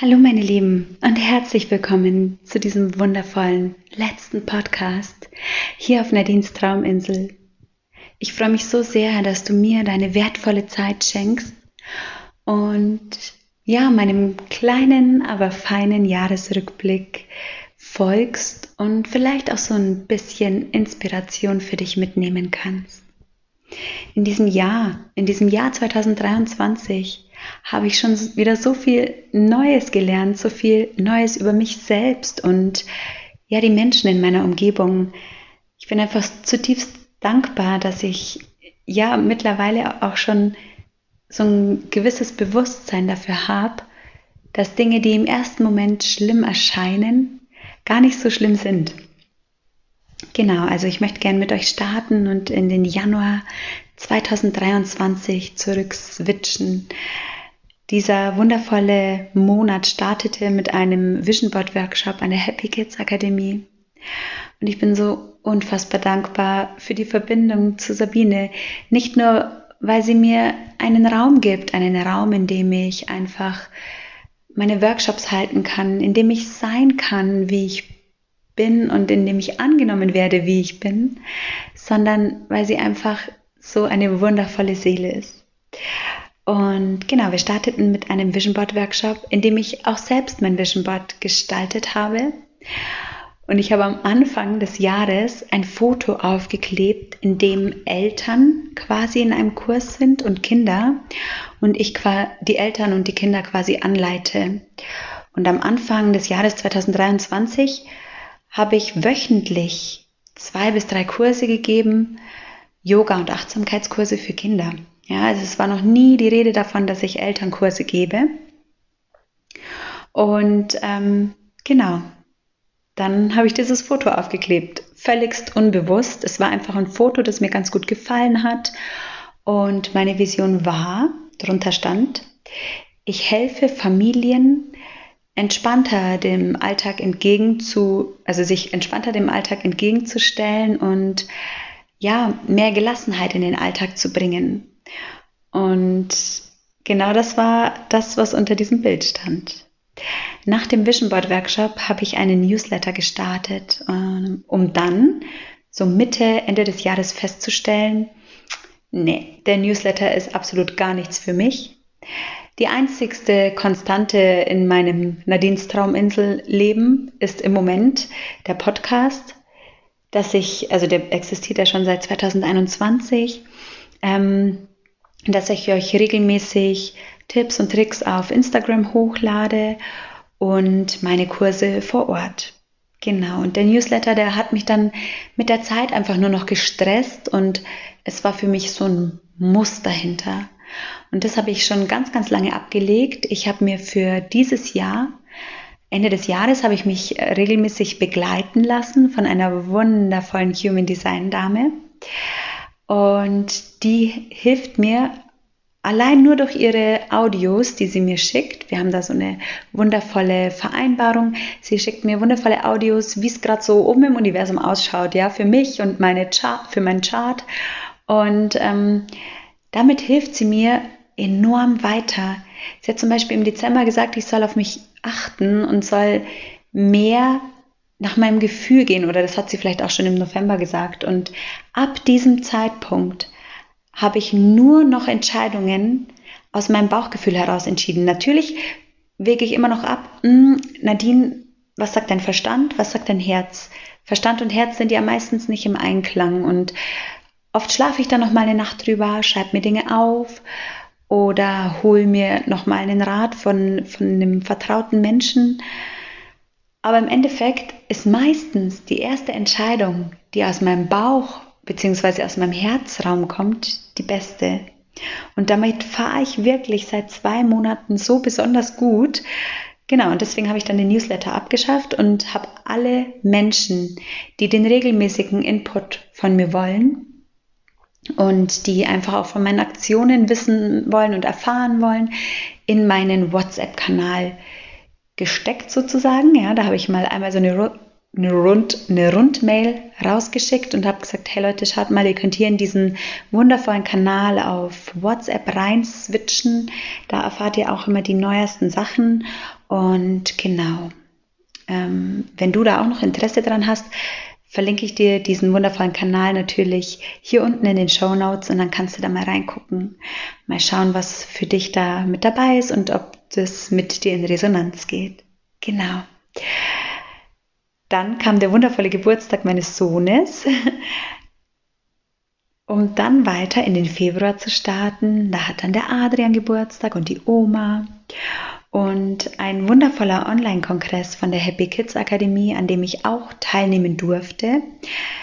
Hallo meine Lieben und herzlich willkommen zu diesem wundervollen letzten Podcast hier auf Nadines Trauminsel. Ich freue mich so sehr, dass du mir deine wertvolle Zeit schenkst und ja, meinem kleinen, aber feinen Jahresrückblick folgst und vielleicht auch so ein bisschen Inspiration für dich mitnehmen kannst. In diesem Jahr 2023 habe ich schon wieder so viel Neues gelernt, so viel Neues über mich selbst und ja, die Menschen in meiner Umgebung. Ich bin einfach zutiefst dankbar, dass ich ja mittlerweile auch schon so ein gewisses Bewusstsein dafür habe, dass Dinge, die im ersten Moment schlimm erscheinen, gar nicht so schlimm sind. Genau, also ich möchte gerne mit euch starten und in den Januar 2023 zurückswitchen. Dieser wundervolle Monat startete mit einem Vision Board Workshop an der Happy Kids Akademie. Und ich bin so unfassbar dankbar für die Verbindung zu Sabine. Nicht nur, weil sie mir einen Raum gibt, einen Raum, in dem ich einfach meine Workshops halten kann, in dem ich sein kann, wie ich bin und in dem ich angenommen werde, wie ich bin, sondern weil sie einfach so eine wundervolle Seele ist. Und genau, wir starteten mit einem Vision Board Workshop, in dem ich auch selbst mein Vision Board gestaltet habe. Und ich habe am Anfang des Jahres ein Foto aufgeklebt, in dem Eltern quasi in einem Kurs sind und Kinder und ich die Eltern und die Kinder quasi anleite. Und am Anfang des Jahres 2023 habe ich wöchentlich 2 bis 3 Kurse gegeben, Yoga- und Achtsamkeitskurse für Kinder. Ja, also es war noch nie die Rede davon, dass ich Elternkurse gebe. Und genau, dann habe ich dieses Foto aufgeklebt, völligst unbewusst. Es war einfach ein Foto, das mir ganz gut gefallen hat. Und meine Vision war, darunter stand, ich helfe Familien, sich entspannter dem Alltag entgegenzustellen und ja, mehr Gelassenheit in den Alltag zu bringen. Und genau das war das, was unter diesem Bild stand. Nach dem Vision Board Workshop habe ich einen Newsletter gestartet, um dann so Ende des Jahres festzustellen, nee, der Newsletter ist absolut gar nichts für mich. Die einzigste Konstante in meinem Nadines Trauminsel-Leben ist im Moment der Podcast, der existiert ja schon seit 2021, dass ich euch regelmäßig Tipps und Tricks auf Instagram hochlade und meine Kurse vor Ort. Genau, und der Newsletter, der hat mich dann mit der Zeit einfach nur noch gestresst und es war für mich so ein Muss dahinter. Und das habe ich schon ganz, ganz lange abgelegt. Ich habe mir für dieses Jahr Ende des Jahres habe ich mich regelmäßig begleiten lassen von einer wundervollen Human Design Dame und die hilft mir allein nur durch ihre Audios, die sie mir schickt. Wir haben da so eine wundervolle Vereinbarung. Sie schickt mir wundervolle Audios, wie es gerade so oben im Universum ausschaut, ja, für mich und für meinen Chart und damit hilft sie mir enorm weiter. Sie hat zum Beispiel im Dezember gesagt, ich soll auf mich achten und soll mehr nach meinem Gefühl gehen, oder das hat sie vielleicht auch schon im November gesagt. Und ab diesem Zeitpunkt habe ich nur noch Entscheidungen aus meinem Bauchgefühl heraus entschieden. Natürlich wege ich immer noch ab, Nadine, was sagt dein Verstand, was sagt dein Herz? Verstand und Herz sind ja meistens nicht im Einklang und oft schlafe ich dann noch mal eine Nacht drüber, schreibe mir Dinge auf oder hole mir nochmal einen Rat von einem vertrauten Menschen. Aber im Endeffekt ist meistens die erste Entscheidung, die aus meinem Bauch bzw. aus meinem Herzraum kommt, die beste. Und damit fahre ich wirklich seit 2 Monaten so besonders gut. Genau, und deswegen habe ich dann den Newsletter abgeschafft und habe alle Menschen, die den regelmäßigen Input von mir wollen, und die einfach auch von meinen Aktionen wissen wollen und erfahren wollen, in meinen WhatsApp-Kanal gesteckt sozusagen. Ja, da habe ich mal einmal so eine eine Rundmail rausgeschickt und habe gesagt, hey Leute, schaut mal, ihr könnt hier in diesen wundervollen Kanal auf WhatsApp rein switchen. Da erfahrt ihr auch immer die neuesten Sachen. Und genau, wenn du da auch noch Interesse dran hast, verlinke ich dir diesen wundervollen Kanal natürlich hier unten in den Shownotes und dann kannst du da mal reingucken, mal schauen, was für dich da mit dabei ist und ob das mit dir in Resonanz geht. Genau. Dann kam der wundervolle Geburtstag meines Sohnes, um dann weiter in den Februar zu starten. Da hat dann der Adrian Geburtstag und die Oma und ein wundervoller Online-Kongress von der Happy Kids Akademie, an dem ich auch teilnehmen durfte,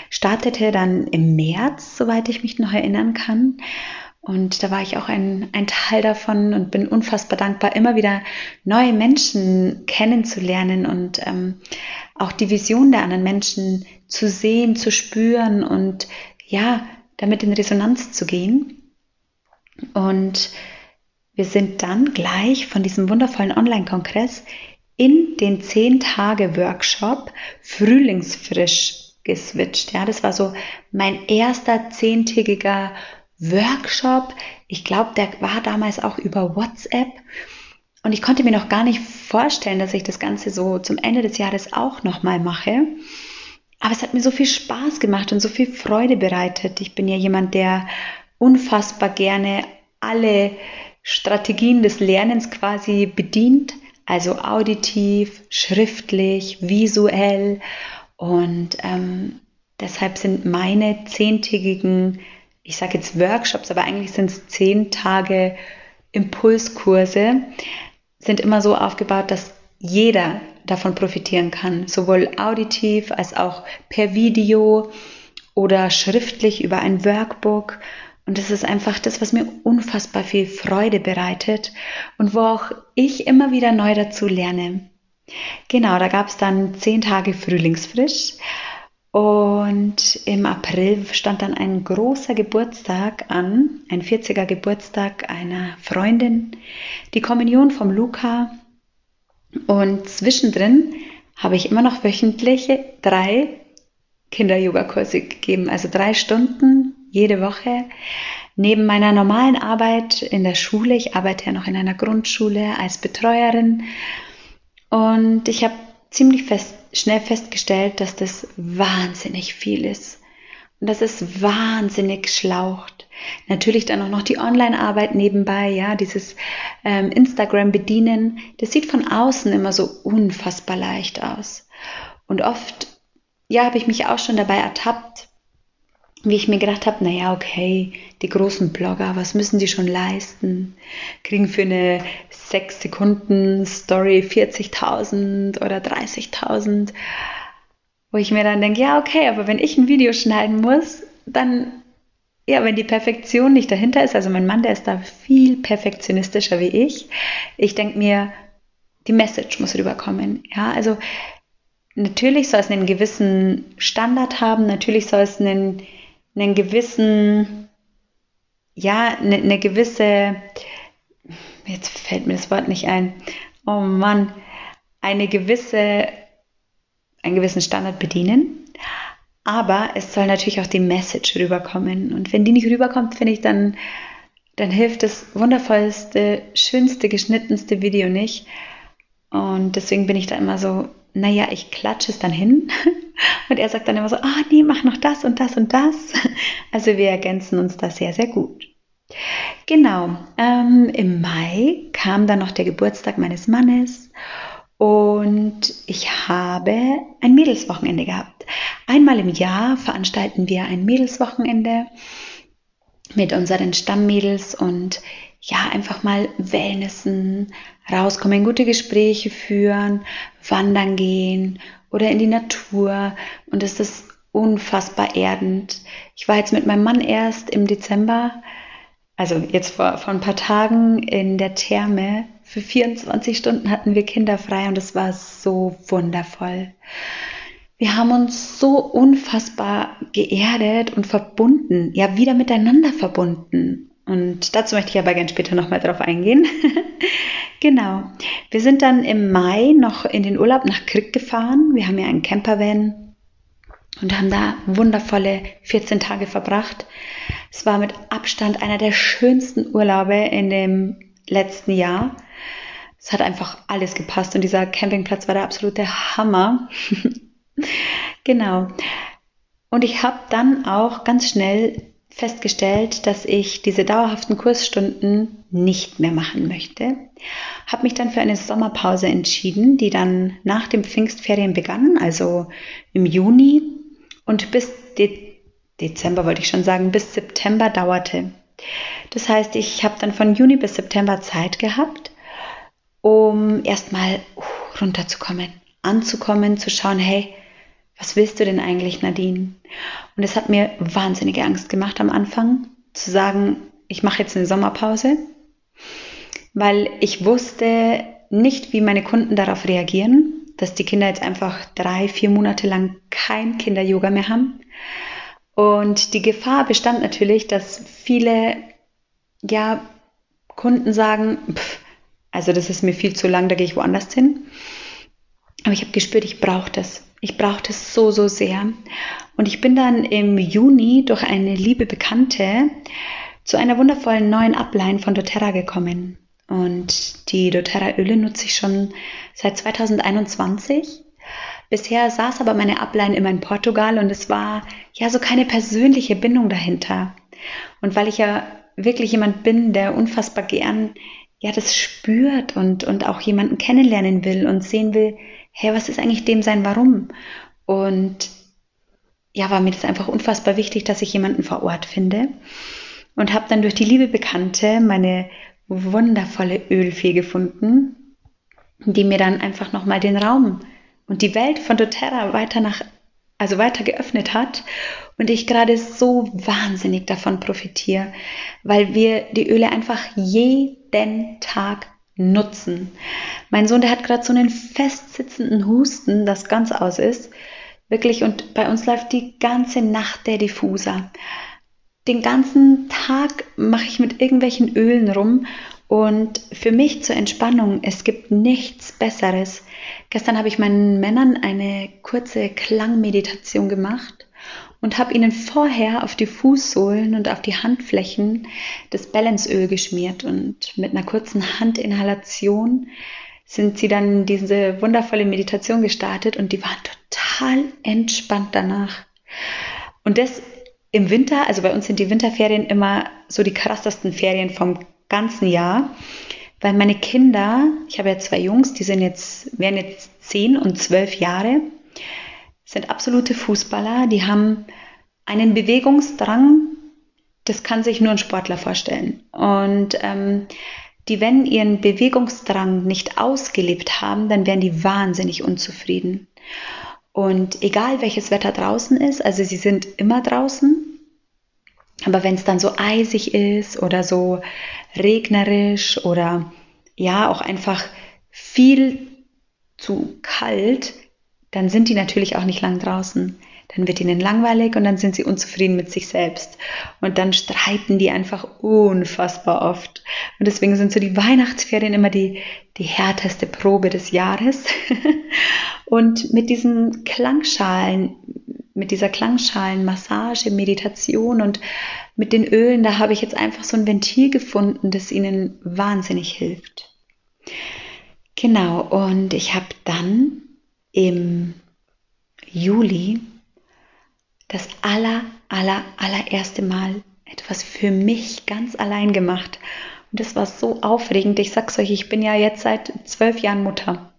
startete dann im März, soweit ich mich noch erinnern kann. Und da war ich auch ein Teil davon und bin unfassbar dankbar, immer wieder neue Menschen kennenzulernen und auch die Vision der anderen Menschen zu sehen, zu spüren und ja, damit in Resonanz zu gehen. Und wir sind dann gleich von diesem wundervollen Online-Kongress in den 10-Tage-Workshop Frühlingsfrisch geswitcht. Ja, das war so mein erster 10-tägiger Workshop, ich glaube, der war damals auch über WhatsApp und ich konnte mir noch gar nicht vorstellen, dass ich das Ganze so zum Ende des Jahres auch nochmal mache, aber es hat mir so viel Spaß gemacht und so viel Freude bereitet. Ich bin ja jemand, der unfassbar gerne alle Strategien des Lernens quasi bedient, also auditiv, schriftlich, visuell und deshalb sind meine 10-tägigen, ich sage jetzt Workshops, aber eigentlich sind es 10 Tage Impulskurse, sind immer so aufgebaut, dass jeder davon profitieren kann, sowohl auditiv als auch per Video oder schriftlich über ein Workbook. Und das ist einfach das, was mir unfassbar viel Freude bereitet und wo auch ich immer wieder neu dazu lerne. Genau, da gab es dann 10 Tage Frühlingsfrisch. Und im April stand dann ein großer Geburtstag an, ein 40er Geburtstag einer Freundin, die Kommunion vom Luca und zwischendrin habe ich immer noch wöchentliche 3 Kinder-Yoga-Kurse gegeben, also 3 Stunden jede Woche. Neben meiner normalen Arbeit in der Schule, ich arbeite ja noch in einer Grundschule als Betreuerin und ich habe ziemlich schnell festgestellt, dass das wahnsinnig viel ist und dass es wahnsinnig schlaucht. Natürlich dann auch noch die Online-Arbeit nebenbei, ja, dieses Instagram-Bedienen, das sieht von außen immer so unfassbar leicht aus. Und oft, ja, habe ich mich auch schon dabei ertappt, wie ich mir gedacht habe, naja, okay, die großen Blogger, was müssen die schon leisten? Kriegen für eine 6-Sekunden-Story 40.000 oder 30.000, wo ich mir dann denke, ja, okay, aber wenn ich ein Video schneiden muss, dann, ja, wenn die Perfektion nicht dahinter ist, also mein Mann, der ist da viel perfektionistischer wie ich denke mir, die Message muss rüberkommen, ja, also natürlich soll es einen gewissen Standard haben, natürlich soll es einen gewissen, ja, eine gewisse, jetzt fällt mir das Wort nicht ein, oh Mann, einen gewissen Standard bedienen, aber es soll natürlich auch die Message rüberkommen und wenn die nicht rüberkommt, finde ich, dann hilft das wundervollste, schönste, geschnittenste Video nicht und deswegen bin ich da immer so, naja, ich klatsche es dann hin und er sagt dann immer so, ah, nee, mach noch das und das und das. Also wir ergänzen uns da sehr, sehr gut. Genau, im Mai kam dann noch der Geburtstag meines Mannes und ich habe ein Mädelswochenende gehabt. Einmal im Jahr veranstalten wir ein Mädelswochenende mit unseren Stammmädels und ja, einfach mal wellnessen, rauskommen, gute Gespräche führen, wandern gehen oder in die Natur. Und das ist unfassbar erdend. Ich war jetzt mit meinem Mann erst im Dezember, also jetzt vor ein paar Tagen in der Therme. Für 24 Stunden hatten wir kinderfrei und es war so wundervoll. Wir haben uns so unfassbar geerdet und verbunden, ja, wieder miteinander verbunden. Und dazu möchte ich aber gerne später nochmal drauf eingehen. Genau. Wir sind dann im Mai noch in den Urlaub nach Krieg gefahren. Wir haben ja einen Campervan und haben da wundervolle 14 Tage verbracht. Es war mit Abstand einer der schönsten Urlaube in dem letzten Jahr. Es hat einfach alles gepasst und dieser Campingplatz war der absolute Hammer. Genau. Und ich habe dann auch ganz schnell festgestellt, dass ich diese dauerhaften Kursstunden nicht mehr machen möchte. Habe mich dann für eine Sommerpause entschieden, die dann nach den Pfingstferien begann, also im Juni und bis bis September dauerte. Das heißt, ich habe dann von Juni bis September Zeit gehabt, um erstmal runterzukommen, anzukommen, zu schauen, hey, was willst du denn eigentlich, Nadine? Und es hat mir wahnsinnige Angst gemacht am Anfang, zu sagen, ich mache jetzt eine Sommerpause, weil ich wusste nicht, wie meine Kunden darauf reagieren, dass die Kinder jetzt einfach 3-4 Monate lang kein Kinder-Yoga mehr haben. Und die Gefahr bestand natürlich, dass viele Kunden sagen, also das ist mir viel zu lang, da gehe ich woanders hin. Aber ich habe gespürt, ich brauche das. Ich brauchte es so, so sehr. Und ich bin dann im Juni durch eine liebe Bekannte zu einer wundervollen neuen Ablein von doTERRA gekommen. Und die doTERRA-Öle nutze ich schon seit 2021. Bisher saß aber meine Ablein immer in Portugal und es war ja so keine persönliche Bindung dahinter. Und weil ich ja wirklich jemand bin, der unfassbar gern das spürt und auch jemanden kennenlernen will und sehen will, hey, was ist eigentlich dem sein Warum? Und ja, war mir das einfach unfassbar wichtig, dass ich jemanden vor Ort finde. Und habe dann durch die liebe Bekannte meine wundervolle Ölfee gefunden, die mir dann einfach nochmal den Raum und die Welt von doTERRA weiter geöffnet hat. Und ich gerade so wahnsinnig davon profitiere, weil wir die Öle einfach jeden Tag nutzen. Mein Sohn, der hat gerade so einen festsitzenden Husten, das ganz aus ist. Wirklich, und bei uns läuft die ganze Nacht der Diffuser. Den ganzen Tag mache ich mit irgendwelchen Ölen rum und für mich zur Entspannung, es gibt nichts Besseres. Gestern habe ich meinen Männern eine kurze Klangmeditation gemacht und habe ihnen vorher auf die Fußsohlen und auf die Handflächen das Balanceöl geschmiert und mit einer kurzen Handinhalation sind sie dann diese wundervolle Meditation gestartet und die waren total entspannt danach. Und das im Winter, also bei uns sind die Winterferien immer so die krassesten Ferien vom ganzen Jahr, weil meine Kinder, ich habe ja 2 Jungs, die werden jetzt 10 und 12 Jahre, sind absolute Fußballer, die haben einen Bewegungsdrang, das kann sich nur ein Sportler vorstellen. Und die, wenn ihren Bewegungsdrang nicht ausgelebt haben, dann werden die wahnsinnig unzufrieden. Und egal welches Wetter draußen ist, also sie sind immer draußen, aber wenn es dann so eisig ist oder so regnerisch oder ja auch einfach viel zu kalt, dann sind die natürlich auch nicht lang draußen. Dann wird ihnen langweilig und dann sind sie unzufrieden mit sich selbst. Und dann streiten die einfach unfassbar oft. Und deswegen sind so die Weihnachtsferien immer die härteste Probe des Jahres. Und mit diesen Klangschalen, mit dieser Klangschalenmassage, Meditation und mit den Ölen, da habe ich jetzt einfach so ein Ventil gefunden, das ihnen wahnsinnig hilft. Genau, und ich habe dann im Juli das allererste Mal etwas für mich ganz allein gemacht. Und das war so aufregend. Ich sag's euch, ich bin ja jetzt seit 12 Jahren Mutter.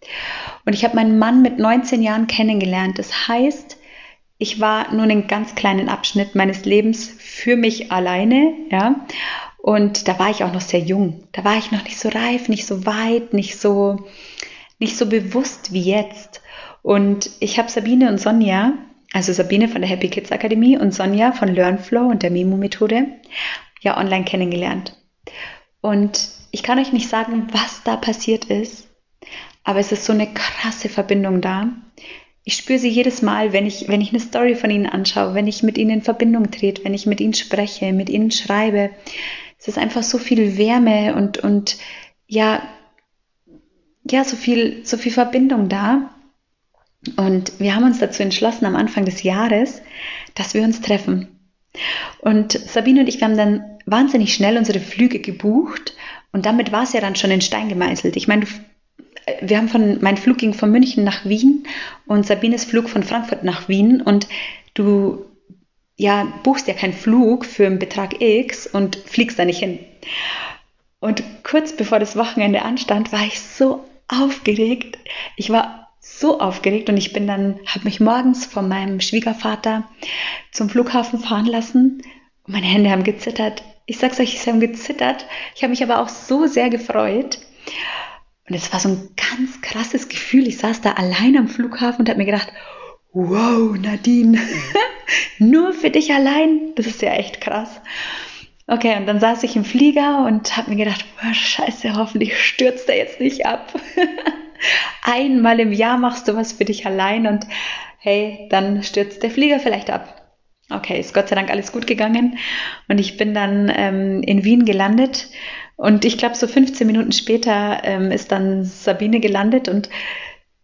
Und ich habe meinen Mann mit 19 Jahren kennengelernt. Das heißt, ich war nur einen ganz kleinen Abschnitt meines Lebens für mich alleine, ja. Und da war ich auch noch sehr jung. Da war ich noch nicht so reif, nicht so weit, nicht so bewusst wie jetzt. Und ich habe Sabine und Sonja, also Sabine von der Happy Kids Akademie und Sonja von LearnFlow und der Memo-Methode, ja online kennengelernt. Und ich kann euch nicht sagen, was da passiert ist, aber es ist so eine krasse Verbindung da. Ich spüre sie jedes Mal, wenn ich eine Story von ihnen anschaue, wenn ich mit ihnen in Verbindung trete, wenn ich mit ihnen spreche, mit ihnen schreibe. Es ist einfach so viel Wärme und ja, so viel Verbindung da. Und wir haben uns dazu entschlossen, am Anfang des Jahres, dass wir uns treffen. Und Sabine und ich, wir haben dann wahnsinnig schnell unsere Flüge gebucht und damit war es ja dann schon in Stein gemeißelt. Ich meine, wir haben mein Flug ging von München nach Wien und Sabines Flug von Frankfurt nach Wien und du buchst ja keinen Flug für einen Betrag X und fliegst da nicht hin. Und kurz bevor das Wochenende anstand, war ich so aufgeregt. Ich war so aufgeregt und habe mich morgens von meinem Schwiegervater zum Flughafen fahren lassen und meine Hände haben gezittert. Ich sag's euch, sie haben gezittert. Ich habe mich aber auch so sehr gefreut und es war so ein ganz krasses Gefühl. Ich saß da allein am Flughafen und habe mir gedacht, wow, Nadine, nur für dich allein, das ist ja echt krass. Okay, und dann saß ich im Flieger und habe mir gedacht, boah, scheiße, hoffentlich stürzt er jetzt nicht ab. Einmal im Jahr machst du was für dich allein und hey, dann stürzt der Flieger vielleicht ab. Okay, ist Gott sei Dank alles gut gegangen und ich bin dann in Wien gelandet und ich glaube so 15 Minuten später ist dann Sabine gelandet und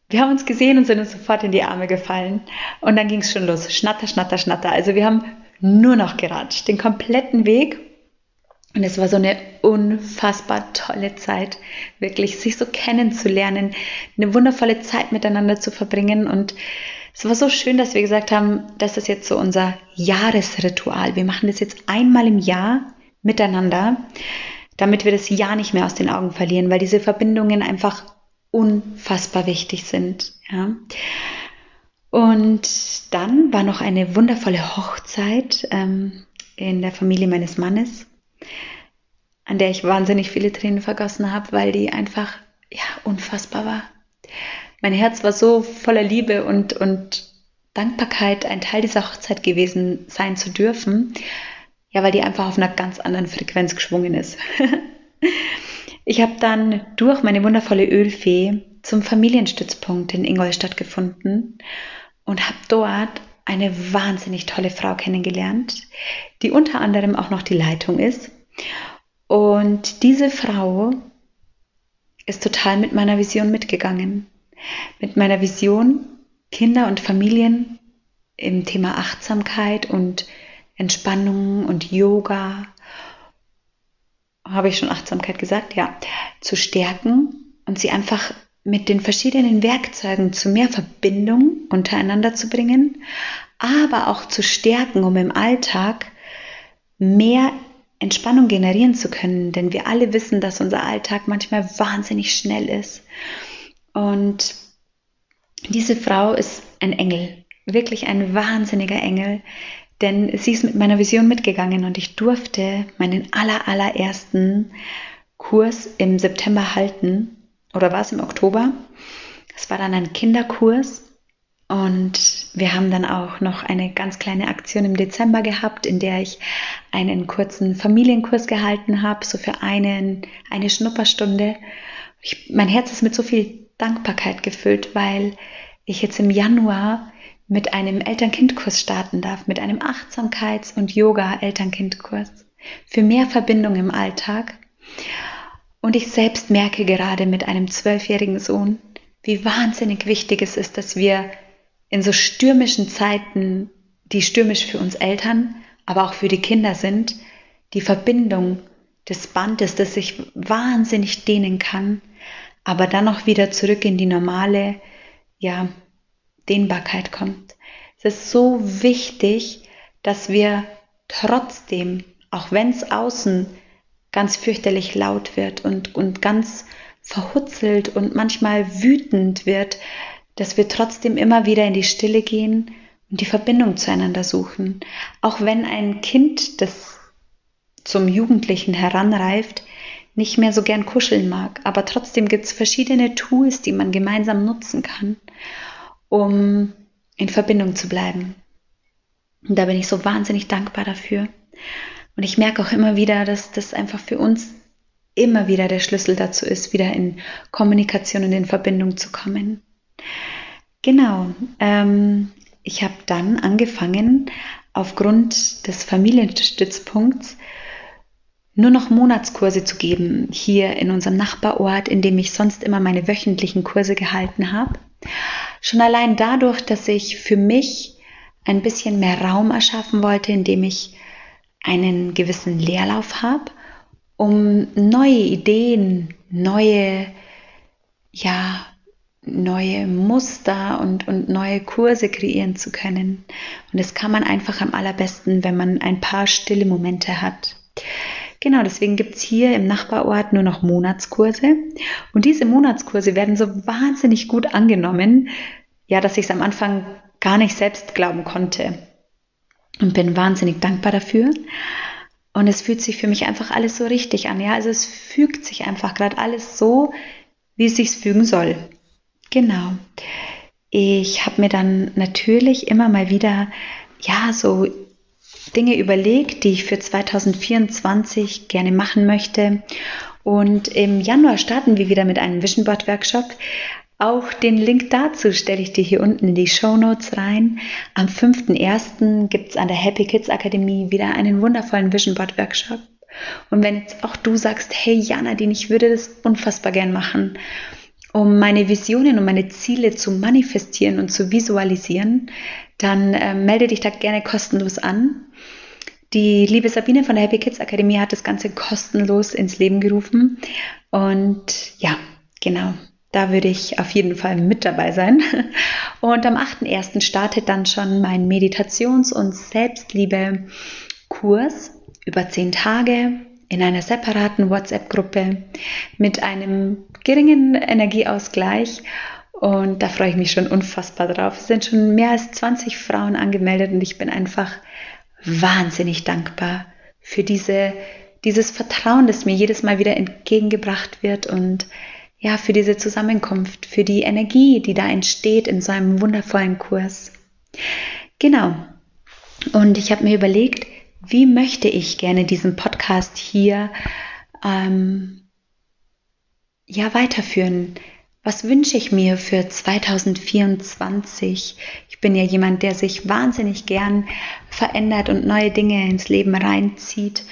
wir haben uns gesehen und sind uns sofort in die Arme gefallen und dann ging es schon los, schnatter, schnatter, schnatter. Also wir haben nur noch geratscht, den kompletten Weg. Und es war so eine unfassbar tolle Zeit, wirklich sich so kennenzulernen, eine wundervolle Zeit miteinander zu verbringen. Und es war so schön, dass wir gesagt haben, das ist jetzt so unser Jahresritual. Wir machen das jetzt einmal im Jahr miteinander, damit wir das Jahr nicht mehr aus den Augen verlieren, weil diese Verbindungen einfach unfassbar wichtig sind. Ja. Und dann war noch eine wundervolle Hochzeit in der Familie meines Mannes, an der ich wahnsinnig viele Tränen vergossen habe, weil die einfach unfassbar war. Mein Herz war so voller Liebe und Dankbarkeit, ein Teil dieser Hochzeit gewesen sein zu dürfen, ja, weil die einfach auf einer ganz anderen Frequenz geschwungen ist. Ich habe dann durch meine wundervolle Ölfee zum Familienstützpunkt in Ingolstadt gefunden und habe dort eine wahnsinnig tolle Frau kennengelernt, die unter anderem auch noch die Leitung ist. Und diese Frau ist total mit meiner Vision mitgegangen. Mit meiner Vision, Kinder und Familien im Thema Achtsamkeit und Entspannung und Yoga, habe ich schon Achtsamkeit gesagt? Ja, zu stärken und sie einfach mit den verschiedenen Werkzeugen zu mehr Verbindung untereinander zu bringen, aber auch zu stärken, um im Alltag mehr Entspannung generieren zu können, denn wir alle wissen, dass unser Alltag manchmal wahnsinnig schnell ist. Und diese Frau ist ein Engel, wirklich ein wahnsinniger Engel, denn sie ist mit meiner Vision mitgegangen und ich durfte meinen allerersten Kurs im September halten, oder war es im Oktober? Es war dann ein Kinderkurs und wir haben dann auch noch eine ganz kleine Aktion im Dezember gehabt, in der ich einen kurzen Familienkurs gehalten habe, so für eine Schnupperstunde. Mein Herz ist mit so viel Dankbarkeit gefüllt, weil ich jetzt im Januar mit einem Eltern-Kind-Kurs starten darf, mit einem Achtsamkeits- und Yoga-Eltern-Kind-Kurs für mehr Verbindung im Alltag. Und ich selbst merke gerade mit einem 12-jährigen Sohn, wie wahnsinnig wichtig es ist, dass wir in so stürmischen Zeiten, die stürmisch für uns Eltern, aber auch für die Kinder sind, die Verbindung des Bandes, das sich wahnsinnig dehnen kann, aber dann auch wieder zurück in die normale, Dehnbarkeit kommt. Es ist so wichtig, dass wir trotzdem, auch wenn es außen ganz fürchterlich laut wird und ganz verhutzelt und manchmal wütend wird, dass wir trotzdem immer wieder in die Stille gehen und die Verbindung zueinander suchen. Auch wenn ein Kind, das zum Jugendlichen heranreift, nicht mehr so gern kuscheln mag. Aber trotzdem gibt es verschiedene Tools, die man gemeinsam nutzen kann, um in Verbindung zu bleiben. Und da bin ich so wahnsinnig dankbar dafür. Und ich merke auch immer wieder, dass das einfach für uns immer wieder der Schlüssel dazu ist, wieder in Kommunikation und in Verbindung zu kommen. Genau, ich habe dann angefangen, aufgrund des Familienstützpunkts nur noch Monatskurse zu geben, hier in unserem Nachbarort, in dem ich sonst immer meine wöchentlichen Kurse gehalten habe. Schon allein dadurch, dass ich für mich ein bisschen mehr Raum erschaffen wollte, indem ich einen gewissen Leerlauf habe, um neue Ideen, neue Muster und neue Kurse kreieren zu können. Und das kann man einfach am allerbesten, wenn man ein paar stille Momente hat. Genau, deswegen gibt es hier im Nachbarort nur noch Monatskurse. Und diese Monatskurse werden so wahnsinnig gut angenommen, ja, dass ich es am Anfang gar nicht selbst glauben konnte. Und bin wahnsinnig dankbar dafür. Und es fühlt sich für mich einfach alles so richtig an. Ja, also es fügt sich einfach gerade alles so, wie es sich fügen soll. Genau. Ich habe mir dann natürlich immer mal wieder, ja, so Dinge überlegt, die ich für 2024 gerne machen möchte. Und im Januar starten wir wieder mit einem Vision Board Workshop. Auch den Link dazu stelle ich dir hier unten in die Shownotes rein. Am 5.1. gibt es an der Happy Kids Akademie wieder einen wundervollen Vision Board Workshop. Und wenn jetzt auch du sagst, hey Nadine, ich würde das unfassbar gern machen, um meine Visionen und meine Ziele zu manifestieren und zu visualisieren, dann melde dich da gerne kostenlos an. Die liebe Sabine von der Happy Kids Akademie hat das Ganze kostenlos ins Leben gerufen. Und ja, genau, da würde ich auf jeden Fall mit dabei sein. Und am 8.1. startet dann schon mein Meditations- und Selbstliebe-Kurs über 10 Tage in einer separaten WhatsApp-Gruppe mit einem geringen Energieausgleich. Und da freue ich mich schon unfassbar drauf. Es sind schon mehr als 20 Frauen angemeldet und ich bin einfach wahnsinnig dankbar für dieses Vertrauen, das mir jedes Mal wieder entgegengebracht wird und ja, für diese Zusammenkunft, für die Energie, die da entsteht in so einem wundervollen Kurs. Genau. Und ich habe mir überlegt, wie möchte ich gerne diesen Podcast hier weiterführen? Was wünsche ich mir für 2024? Ich bin ja jemand, der sich wahnsinnig gern verändert und neue Dinge ins Leben reinzieht.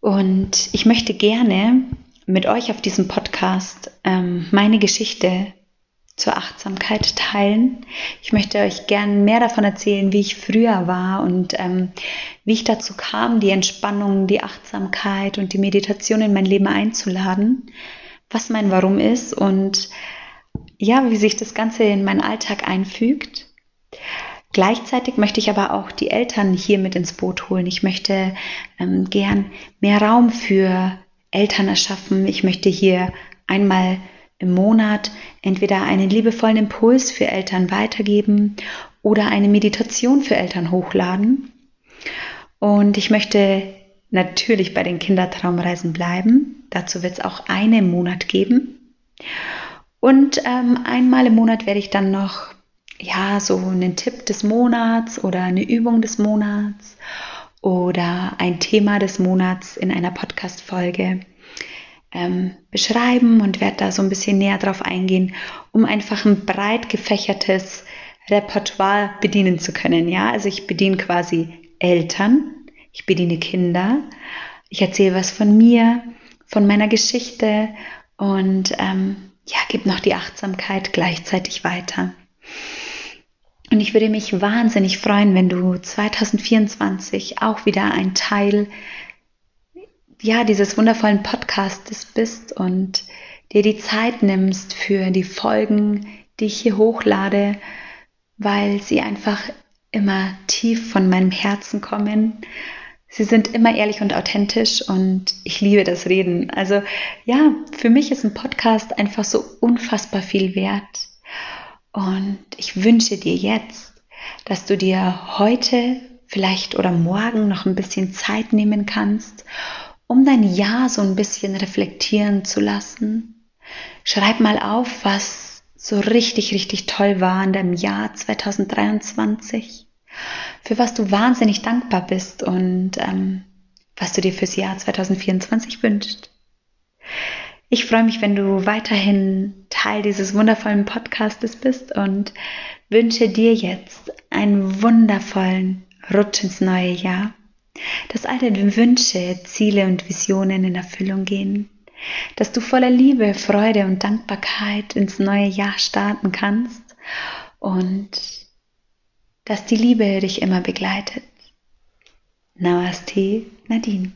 Und ich möchte gerne mit euch auf diesem Podcast meine Geschichte zur Achtsamkeit teilen. Ich möchte euch gern mehr davon erzählen, wie ich früher war und wie ich dazu kam, die Entspannung, die Achtsamkeit und die Meditation in mein Leben einzuladen. Was mein Warum ist und ja, wie sich das Ganze in meinen Alltag einfügt. Gleichzeitig möchte ich aber auch die Eltern hier mit ins Boot holen. Ich möchte gern mehr Raum für Eltern erschaffen. Ich möchte hier einmal im Monat entweder einen liebevollen Impuls für Eltern weitergeben oder eine Meditation für Eltern hochladen. Und ich möchte natürlich bei den Kindertraumreisen bleiben. Dazu wird es auch eine im Monat geben. Und einmal im Monat werde ich dann noch so einen Tipp des Monats oder eine Übung des Monats oder ein Thema des Monats in einer Podcast-Folge beschreiben und werde da so ein bisschen näher drauf eingehen, um einfach ein breit gefächertes Repertoire bedienen zu können. Ja? Also ich bediene quasi Eltern, ich bediene Kinder, ich erzähle was von mir, von meiner Geschichte und gebe noch die Achtsamkeit gleichzeitig weiter. Und ich würde mich wahnsinnig freuen, wenn du 2024 auch wieder ein Teil dieses wundervollen Podcastes bist und dir die Zeit nimmst für die Folgen, die ich hier hochlade, weil sie einfach immer tief von meinem Herzen kommen. Sie sind immer ehrlich und authentisch und ich liebe das Reden. Also ja, für mich ist ein Podcast einfach so unfassbar viel wert. Und ich wünsche dir jetzt, dass du dir heute vielleicht oder morgen noch ein bisschen Zeit nehmen kannst, um dein Jahr so ein bisschen reflektieren zu lassen. Schreib mal auf, was so richtig, richtig toll war in deinem Jahr 2023. Für was du wahnsinnig dankbar bist und was du dir fürs Jahr 2024 wünschst. Ich freue mich, wenn du weiterhin Teil dieses wundervollen Podcastes bist und wünsche dir jetzt einen wundervollen Rutsch ins neue Jahr. dass alle Wünsche, Ziele und Visionen in Erfüllung gehen, dass du voller Liebe, Freude und Dankbarkeit ins neue Jahr starten kannst und dass die Liebe dich immer begleitet. Namaste, Nadine.